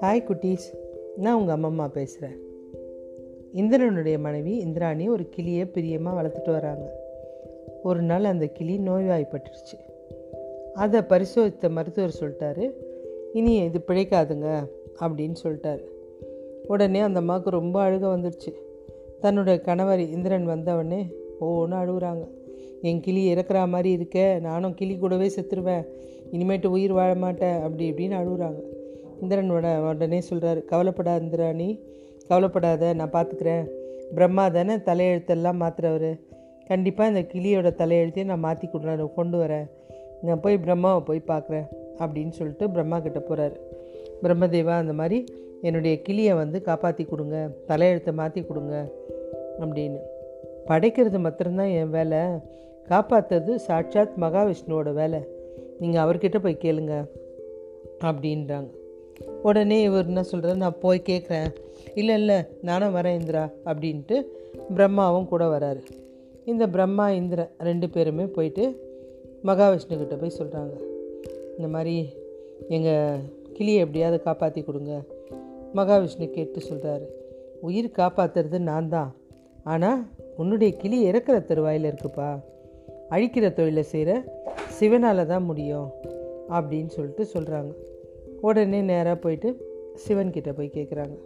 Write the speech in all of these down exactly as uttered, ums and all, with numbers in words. Hi குட்டீஸ், நான் உங்கள் அம்மம்மா பேசுகிறேன். இந்திரனுடைய மனைவி இந்திராணி ஒரு கிளியை பிரியமாக வளர்த்துட்டு வராங்க. ஒரு நாள் அந்த கிளி நோய்வாய்ப்பட்டுருச்சு. அதை பரிசோதித்த மருத்துவர் சொல்லிட்டாரு, இனி இது பிழைக்காதுங்க அப்படின்னு சொல்லிட்டாரு. உடனே அந்த அம்மாவுக்கு ரொம்ப அழுக வந்துடுச்சு. தன்னுடைய கணவர் இந்திரன் வந்தவொடனே ஒவ்வொன்று அழுகுறாங்க. என் கிளி இறக்குற மாதிரி இருக்க, நானும் கிளி கூடவே செத்துருவேன், இனிமேட்டு உயிர் வாழ மாட்டேன் அப்படி இப்படின்னு அழுகுறாங்க. இந்திரன் உட உடனே சொல்கிறாரு, கவலைப்படாத இந்திராணி, கவலைப்படாத, நான் பார்த்துக்கிறேன். பிரம்மா தானே தலையெழுத்தெல்லாம் மாற்றுறவர், கண்டிப்பாக இந்த கிளியோட தலையெழுத்தையும் நான் மாற்றி கொண்டு கொண்டு வரேன். நான் போய் பிரம்மாவை போய் பார்க்குறேன் அப்படின்னு சொல்லிட்டு பிரம்மா கிட்ட போகிறாரு. பிரம்மதேவா, அந்த மாதிரி என்னுடைய கிளியை வந்து காப்பாற்றி கொடுங்க, தலையெழுத்தை மாற்றி கொடுங்க அப்படின்னு. படைக்கிறது மாத்திரம்தான் என் வேலை, காப்பாற்றுறது சாட்சாத் மகாவிஷ்ணுவோட வேலை, நீங்கள் அவர்கிட்ட போய் கேளுங்க அப்படின்றாங்க. உடனே இவர் என்ன சொல்கிறார், நான் போய் கேட்குறேன். இல்லை இல்லை நானும் வரேன் இந்திரா அப்படின்ட்டு பிரம்மாவும் கூட வராரு. இந்த பிரம்மா இந்திரன் ரெண்டு பேருமே போயிட்டு மகாவிஷ்ணுக்கிட்ட போய் சொல்கிறாங்க, இந்த மாதிரி எங்கள் கிளியை எப்படியாவது காப்பாற்றி கொடுங்க. மகாவிஷ்ணு கேட்டு சொல்கிறாரு, உயிர் காப்பாற்றுறது நான் தான், ஆனால் உன்னுடைய கிளி இறக்கிற தருவாயில் இருக்குப்பா, அழிக்கிற தொழிலை செய்கிற சிவனால் தான் முடியும் அப்படின்னு சொல்லிட்டு சொல்கிறாங்க. உடனே நேராக போயிட்டு சிவன்கிட்ட போய் கேட்குறாங்க,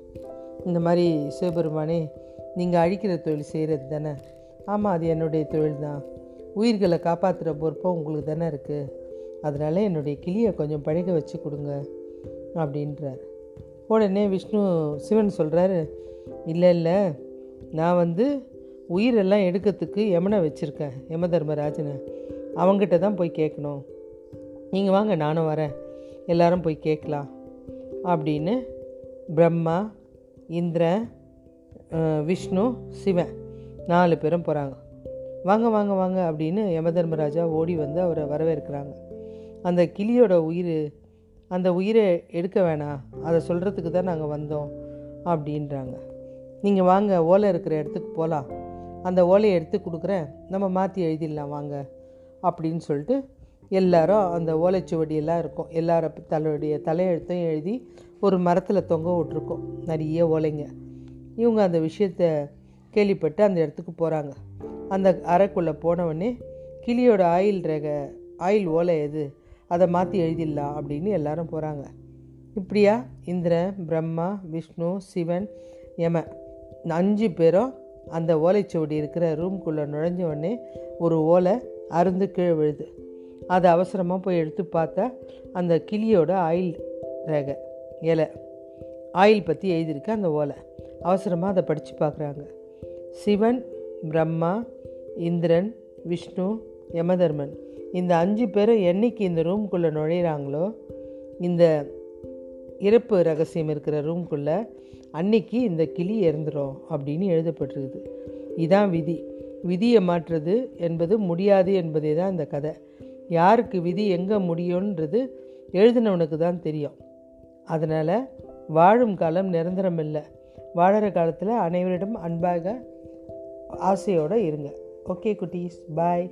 இந்த மாதிரி சிவபெருமானே, நீங்கள் அழிக்கிற தொழில் செய்கிறது தானே? ஆமாம், அது என்னுடைய தொழில் தான், உயிர்களை காப்பாற்றுற பொறுப்போ உங்களுக்கு தானே இருக்குது, அதனால என்னுடைய கிளியை கொஞ்சம் பழக வச்சு கொடுங்க அப்படின்றார். உடனே விஷ்ணு சிவன் சொல்கிறாரு, இல்லை இல்லை நான் வந்து உயிரெல்லாம் எடுக்கிறதுக்கு யமனை வச்சுருக்கேன், யம தர்மராஜனை, அவங்ககிட்ட தான் போய் கேட்கணும், நீங்கள் வாங்க நானும் வரேன், எல்லாரும் போய் கேட்கலாம் அப்படின்னு பிரம்மா இந்திரன் விஷ்ணு சிவன் நாலு பேரும் போகிறாங்க. வாங்க வாங்க வாங்க அப்படின்னு யம தர்மராஜா ஓடி வந்து அவரை வரவேற்கிறாங்க. அந்த கிளியோட உயிர், அந்த உயிரை எடுக்க வேணாம், அதை சொல்கிறதுக்கு தான் நாங்கள் வந்தோம் அப்படின்றாங்க. நீங்கள் வாங்க, ஓலை இருக்கிற இடத்துக்கு போகலாம், அந்த ஓலையை எடுத்து கொடுக்குறேன், நம்ம மாற்றி எழுதிடலாம் வாங்க அப்படின்னு சொல்லிட்டு எல்லாரும் அந்த ஓலைச்சுவடியெல்லாம் இருக்கும், எல்லாரும் தன்னுடைய தலையெழுத்தையும் எழுதி ஒரு மரத்தில் தொங்க விட்டுருக்கோம் நிறைய ஓலைங்க. இவங்க அந்த விஷயத்தை கேள்விப்பட்டு அந்த இடத்துக்கு போகிறாங்க. அந்த அறைக்குள்ளே போனவொடனே கிளியோட ஆயில் ரக ஆயில் ஓலை எது, அதை மாற்றி எழுதிடலாம் அப்படின்னு எல்லாரும் போகிறாங்க. இப்படியா இந்திரன் பிரம்மா விஷ்ணு சிவன் யம அஞ்சு பேரும் அந்த ஓலைச்சுவடி இருக்கிற ரூம்குள்ளே நுழைஞ்ச உடனே ஒரு ஓலை அருந்து கீழே விழுது. அதை அவசரமாக போய் எடுத்து பார்த்தா அந்த கிளியோட ஆயில் ரேகை இலை ஆயில் பற்றி எழுதியிருக்கு அந்த ஓலை. அவசரமாக அதை படித்து பார்க்குறாங்க. சிவன் பிரம்மா இந்திரன் விஷ்ணு யமதர்மன் இந்த அஞ்சு பேரும் என்றைக்கு இந்த ரூம்குள்ளே நுழையிறாங்களோ, இந்த இறப்பு ரகசியம் இருக்கிற ரூம்குள்ளே, அன்னைக்கு இந்த கிளி இறந்துடும் அப்படின்னு எழுதப்பட்டிருக்குது. இதான் விதி. விதியை மாற்றுறது என்பது முடியாது என்பதே தான் இந்த கதை. யாருக்கு விதி எங்கே முடியும்ன்றது எழுதினவனுக்கு தான் தெரியும். அதனால் வாழும் காலம் நிரந்தரம் இல்லை, வாழற காலத்தில் அனைவரிடம் அன்பாக ஆசையோடு இருங்க. ஓகே குட்டீஸ், பாய்.